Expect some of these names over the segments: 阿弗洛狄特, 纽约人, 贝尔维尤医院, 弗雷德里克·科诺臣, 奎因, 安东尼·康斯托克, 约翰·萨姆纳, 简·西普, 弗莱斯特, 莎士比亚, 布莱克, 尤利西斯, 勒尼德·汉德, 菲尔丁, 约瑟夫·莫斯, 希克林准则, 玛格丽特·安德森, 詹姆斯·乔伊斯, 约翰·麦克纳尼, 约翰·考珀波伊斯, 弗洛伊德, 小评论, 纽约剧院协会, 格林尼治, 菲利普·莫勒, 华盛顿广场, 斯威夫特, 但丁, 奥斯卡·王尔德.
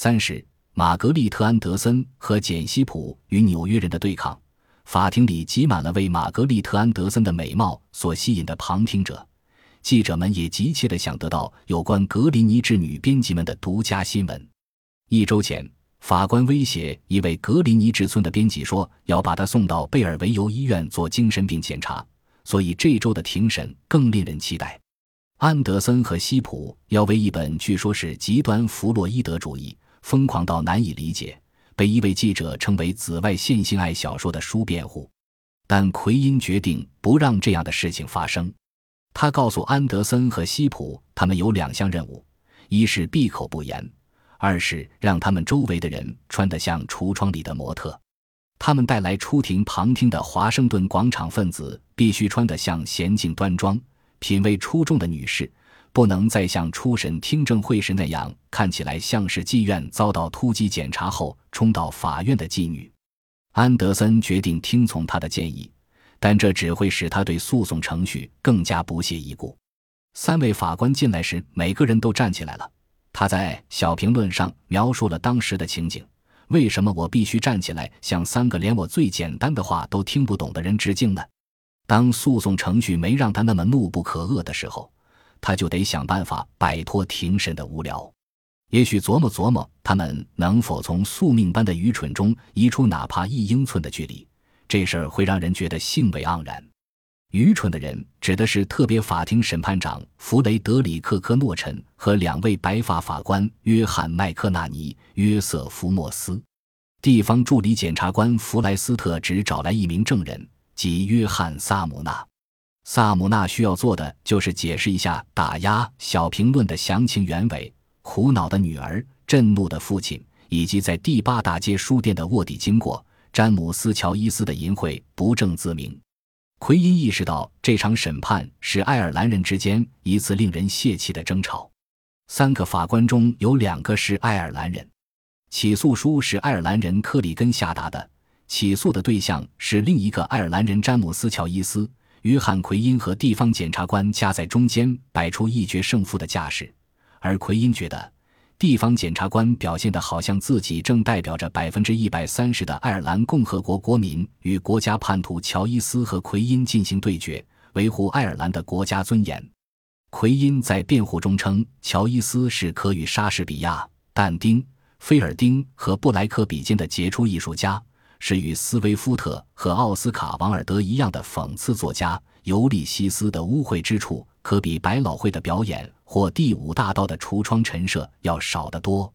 30. 玛格丽特·安德森和简·西普与纽约人的对抗。法庭里挤满了为玛格丽特·安德森的美貌所吸引的旁听者，记者们也急切地想得到有关格林尼治女编辑们的独家新闻。一周前，法官威胁一位格林尼治村的编辑说要把他送到贝尔维尤医院做精神病检查，所以这周的庭审更令人期待。安德森和西普要为一本据说是极端弗洛伊德主义疯狂到难以理解，被一位记者称为紫外线性爱小说的书辩护，但奎因决定不让这样的事情发生。他告诉安德森和西普，他们有两项任务，一是闭口不言，二是让他们周围的人穿得像橱窗里的模特。他们带来出庭旁听的华盛顿广场分子必须穿得像娴静端庄、品味出众的女士，不能再像初审听证会时那样看起来像是妓院遭到突击检查后冲到法院的妓女。安德森决定听从他的建议，但这只会使他对诉讼程序更加不屑一顾。三位法官进来时，每个人都站起来了。他在小评论上描述了当时的情景：为什么我必须站起来向三个连我最简单的话都听不懂的人致敬呢？当诉讼程序没让他那么怒不可遏的时候，他就得想办法摆脱庭审的无聊，也许琢磨琢磨他们能否从宿命般的愚蠢中移出哪怕1英寸的距离，这事儿会让人觉得兴味盎然。愚蠢的人指的是特别法庭审判长弗雷德里克·科诺臣和两位白发法官约翰·麦克纳尼、约瑟夫·莫斯。地方助理检察官弗莱斯特只找来一名证人，即约翰·萨姆纳。萨姆纳需要做的就是解释一下打压小评论的详情原委，苦恼的女儿、震怒的父亲，以及在第8大街书店的卧底经过。詹姆斯·乔伊斯的淫秽不证自明。奎因意识到这场审判是爱尔兰人之间一次令人泄气的争吵。3个法官中有2个是爱尔兰人。起诉书是爱尔兰人克里根下达的，起诉的对象是另一个爱尔兰人詹姆斯·乔伊斯。约翰·奎因和地方检察官夹在中间，摆出一决胜负的架势，而奎因觉得地方检察官表现得好像自己正代表着130%的爱尔兰共和国国民与国家叛徒乔伊斯和奎因进行对决，维护爱尔兰的国家尊严。奎因在辩护中称，乔伊斯是可与莎士比亚、但丁、菲尔丁和布莱克比肩的杰出艺术家，是与斯威夫特和奥斯卡·王尔德一样的讽刺作家。尤利西斯的污秽之处可比百老汇的表演或第5大道的橱窗陈设要少得多。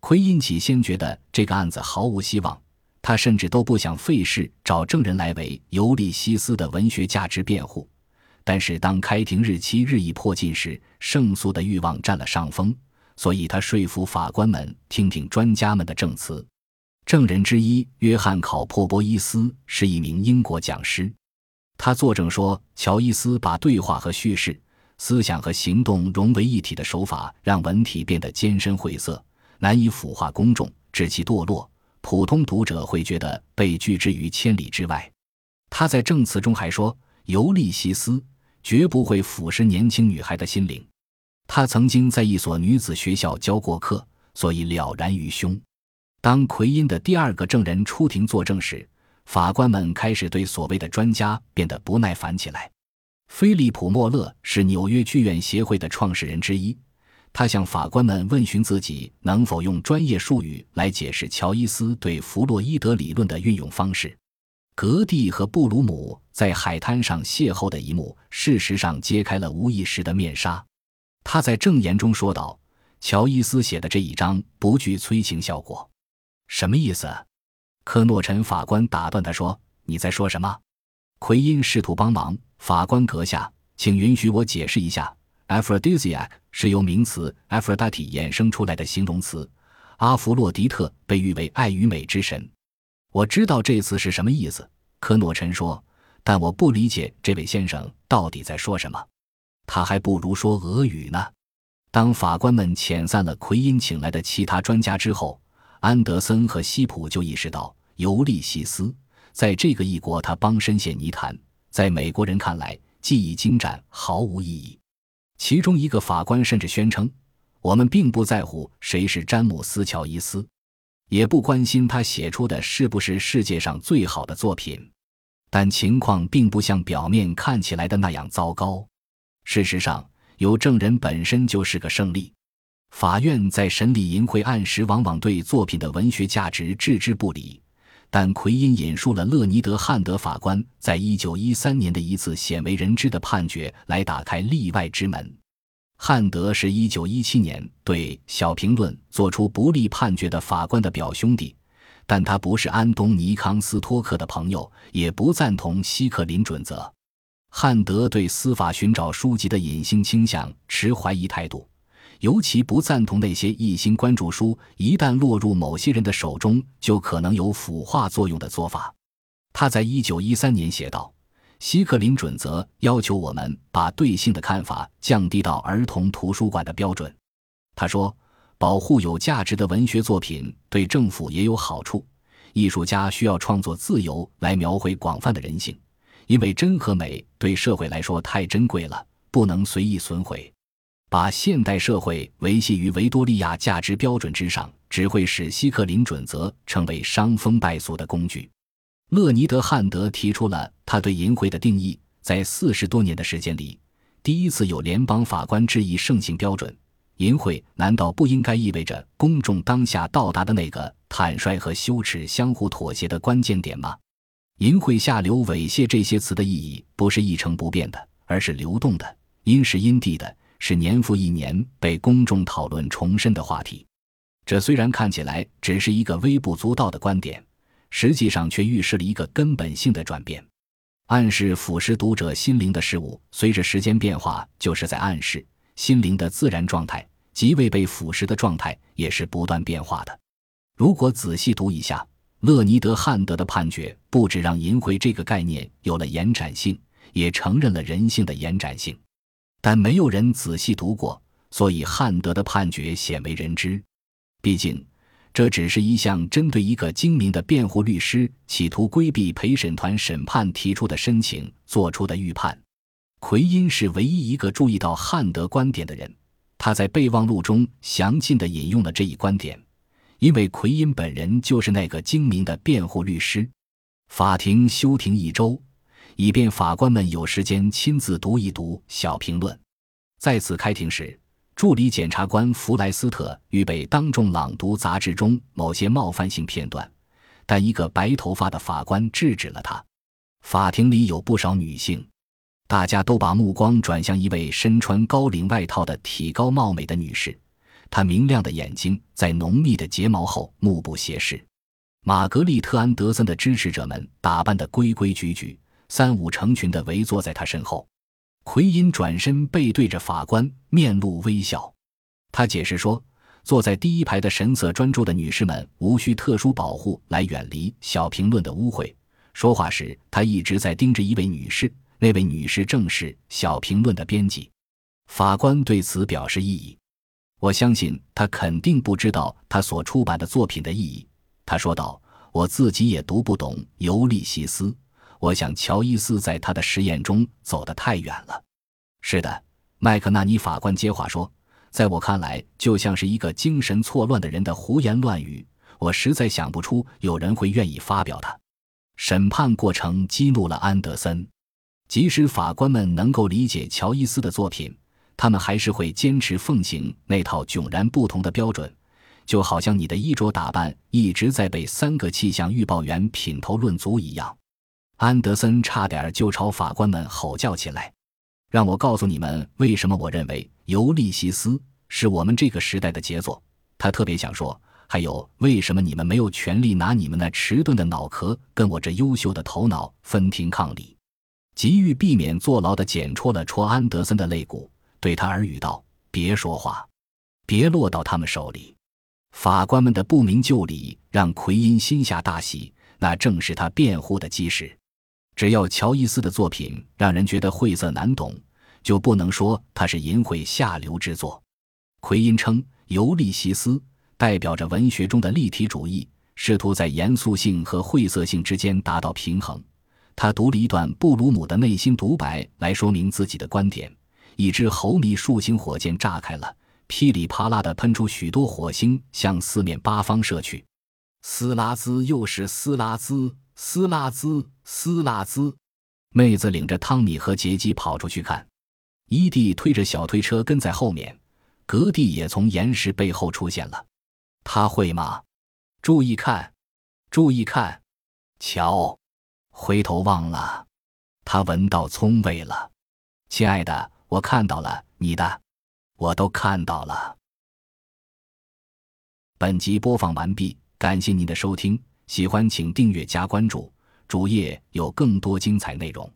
奎因起先觉得这个案子毫无希望，他甚至都不想费事找证人来为尤利西斯的文学价值辩护，但是当开庭日期日益迫近时，胜诉的欲望占了上风，所以他说服法官们听听专家们的证词。证人之一约翰·考珀波伊斯是一名英国讲师，他作证说，乔伊斯把对话和叙事、思想和行动融为一体的手法让文体变得艰深晦涩，难以腐化公众，致其堕落，普通读者会觉得被拒之于千里之外。他在证词中还说，尤利西斯绝不会腐蚀年轻女孩的心灵，他曾经在一所女子学校教过课，所以了然于胸。当奎因的第2个证人出庭作证时，法官们开始对所谓的专家变得不耐烦起来。菲利普·莫勒是纽约剧院协会的创始人之一，他向法官们问询自己能否用专业术语来解释乔伊斯对弗洛伊德理论的运用方式。格蒂和布鲁姆在海滩上邂逅的一幕，事实上揭开了无意识的面纱。他在证言中说道，乔伊斯写的这一章不具催情效果。什么意思？科诺臣法官打断他说，你在说什么？奎因试图帮忙，法官阁下，请允许我解释一下。 Aphrodisiac 是由名词 Aphrodite 衍生出来的形容词，阿弗洛狄特被誉为爱与美之神。我知道这词是什么意思，科诺臣说，但我不理解这位先生到底在说什么，他还不如说俄语呢。当法官们遣散了奎因请来的其他专家之后，安德森和西普就意识到，尤利西斯在这个异国他帮深陷泥潭，在美国人看来技艺精湛毫无意义。其中一个法官甚至宣称，我们并不在乎谁是詹姆斯·乔伊斯，也不关心他写出的是不是世界上最好的作品。但情况并不像表面看起来的那样糟糕。事实上，有证人本身就是个胜利。法院在审理淫秽案时往往对作品的文学价值置之不理，但奎因引述了勒尼德·汉德法官在1913年的一次鲜为人知的判决来打开例外之门。汉德是1917年对《小评论》做出不利判决的法官的表兄弟，但他不是安东尼·康斯托克的朋友，也不赞同希克林准则。汉德对司法寻找书籍的隐性倾向持怀疑态度，尤其不赞同那些一心关注书，一旦落入某些人的手中就可能有腐化作用的做法。他在1913年写道，希克林准则要求我们把对性的看法降低到儿童图书馆的标准。他说，保护有价值的文学作品对政府也有好处，艺术家需要创作自由来描绘广泛的人性，因为真和美对社会来说太珍贵了，不能随意损毁。把现代社会维系于维多利亚价值标准之上，只会使希克林准则成为伤风败俗的工具。勒尼德·汉德提出了他对淫秽的定义，在40多年的时间里，第一次有联邦法官质疑盛行标准。淫秽难道不应该意味着公众当下到达的那个坦率和羞耻相互妥协的关键点吗？淫秽、下流、猥亵这些词的意义不是一成不变的，而是流动的、因时因地的，是年复一年被公众讨论重申的话题。这虽然看起来只是一个微不足道的观点，实际上却预示了一个根本性的转变，暗示腐蚀读者心灵的事物随着时间变化，就是在暗示心灵的自然状态，即未被腐蚀的状态，也是不断变化的。如果仔细读一下勒尼德·汉德的判决，不只让淫秽这个概念有了延展性，也承认了人性的延展性，但没有人仔细读过，所以汉德的判决鲜为人知。毕竟这只是一项针对一个精明的辩护律师企图规避陪审团审判提出的申请做出的预判。奎因是唯一一个注意到汉德观点的人，他在备忘录中详尽地引用了这一观点，因为奎因本人就是那个精明的辩护律师。法庭休庭1周，以便法官们有时间亲自读一读《小评论》。在此开庭时，助理检察官弗莱斯特预备当众朗读杂志中某些冒犯性片段，但一个白头发的法官制止了他。法庭里有不少女性，大家都把目光转向一位身穿高领外套的体高貌美的女士，她明亮的眼睛在浓密的睫毛后目不斜视。玛格丽特·安德森的支持者们打扮得规规矩矩，三五成群地围坐在他身后。奎因转身背对着法官，面露微笑。他解释说，坐在第一排的神色专注的女士们无需特殊保护来远离《小评论》的污秽。说话时，他一直在盯着一位女士，那位女士正是《小评论》的编辑。法官对此表示异议。我相信他肯定不知道他所出版的作品的意义。他说道，我自己也读不懂《尤利西斯》。我想乔伊斯在他的实验中走得太远了。是的，麦克纳尼法官接话说，在我看来就像是一个精神错乱的人的胡言乱语，我实在想不出有人会愿意发表它。审判过程激怒了安德森。即使法官们能够理解乔伊斯的作品，他们还是会坚持奉行那套迥然不同的标准，就好像你的衣着打扮一直在被3个气象预报员品头论足一样。安德森差点就朝法官们吼叫起来，让我告诉你们为什么我认为《尤利西斯》是我们这个时代的杰作。他特别想说，还有为什么你们没有权利拿你们那迟钝的脑壳跟我这优秀的头脑分庭抗礼。急于避免坐牢的简戳了戳安德森的肋骨，对他耳语道，别说话，别落到他们手里。法官们的不明就里让奎因心下大喜，那正是他辩护的基石。只要乔伊斯的作品让人觉得晦涩难懂，就不能说它是淫秽下流之作。奎因称《尤利西斯》代表着文学中的立体主义，试图在严肃性和晦涩性之间达到平衡。他读了一段布鲁姆的内心独白来说明自己的观点，一只猴迷树形火箭炸开了，噼里啪啦地喷出许多火星向四面八方射去。斯拉兹又是斯拉兹，斯拉兹，斯拉兹。妹子领着汤米和杰基跑出去看，伊蒂推着小推车跟在后面，格蒂也从岩石背后出现了。他会吗？注意看，注意看，瞧，回头望了，他闻到葱味了。亲爱的，我看到了，你的我都看到了。本集播放完毕，感谢您的收听，喜欢请订阅加关注，主页有更多精彩内容。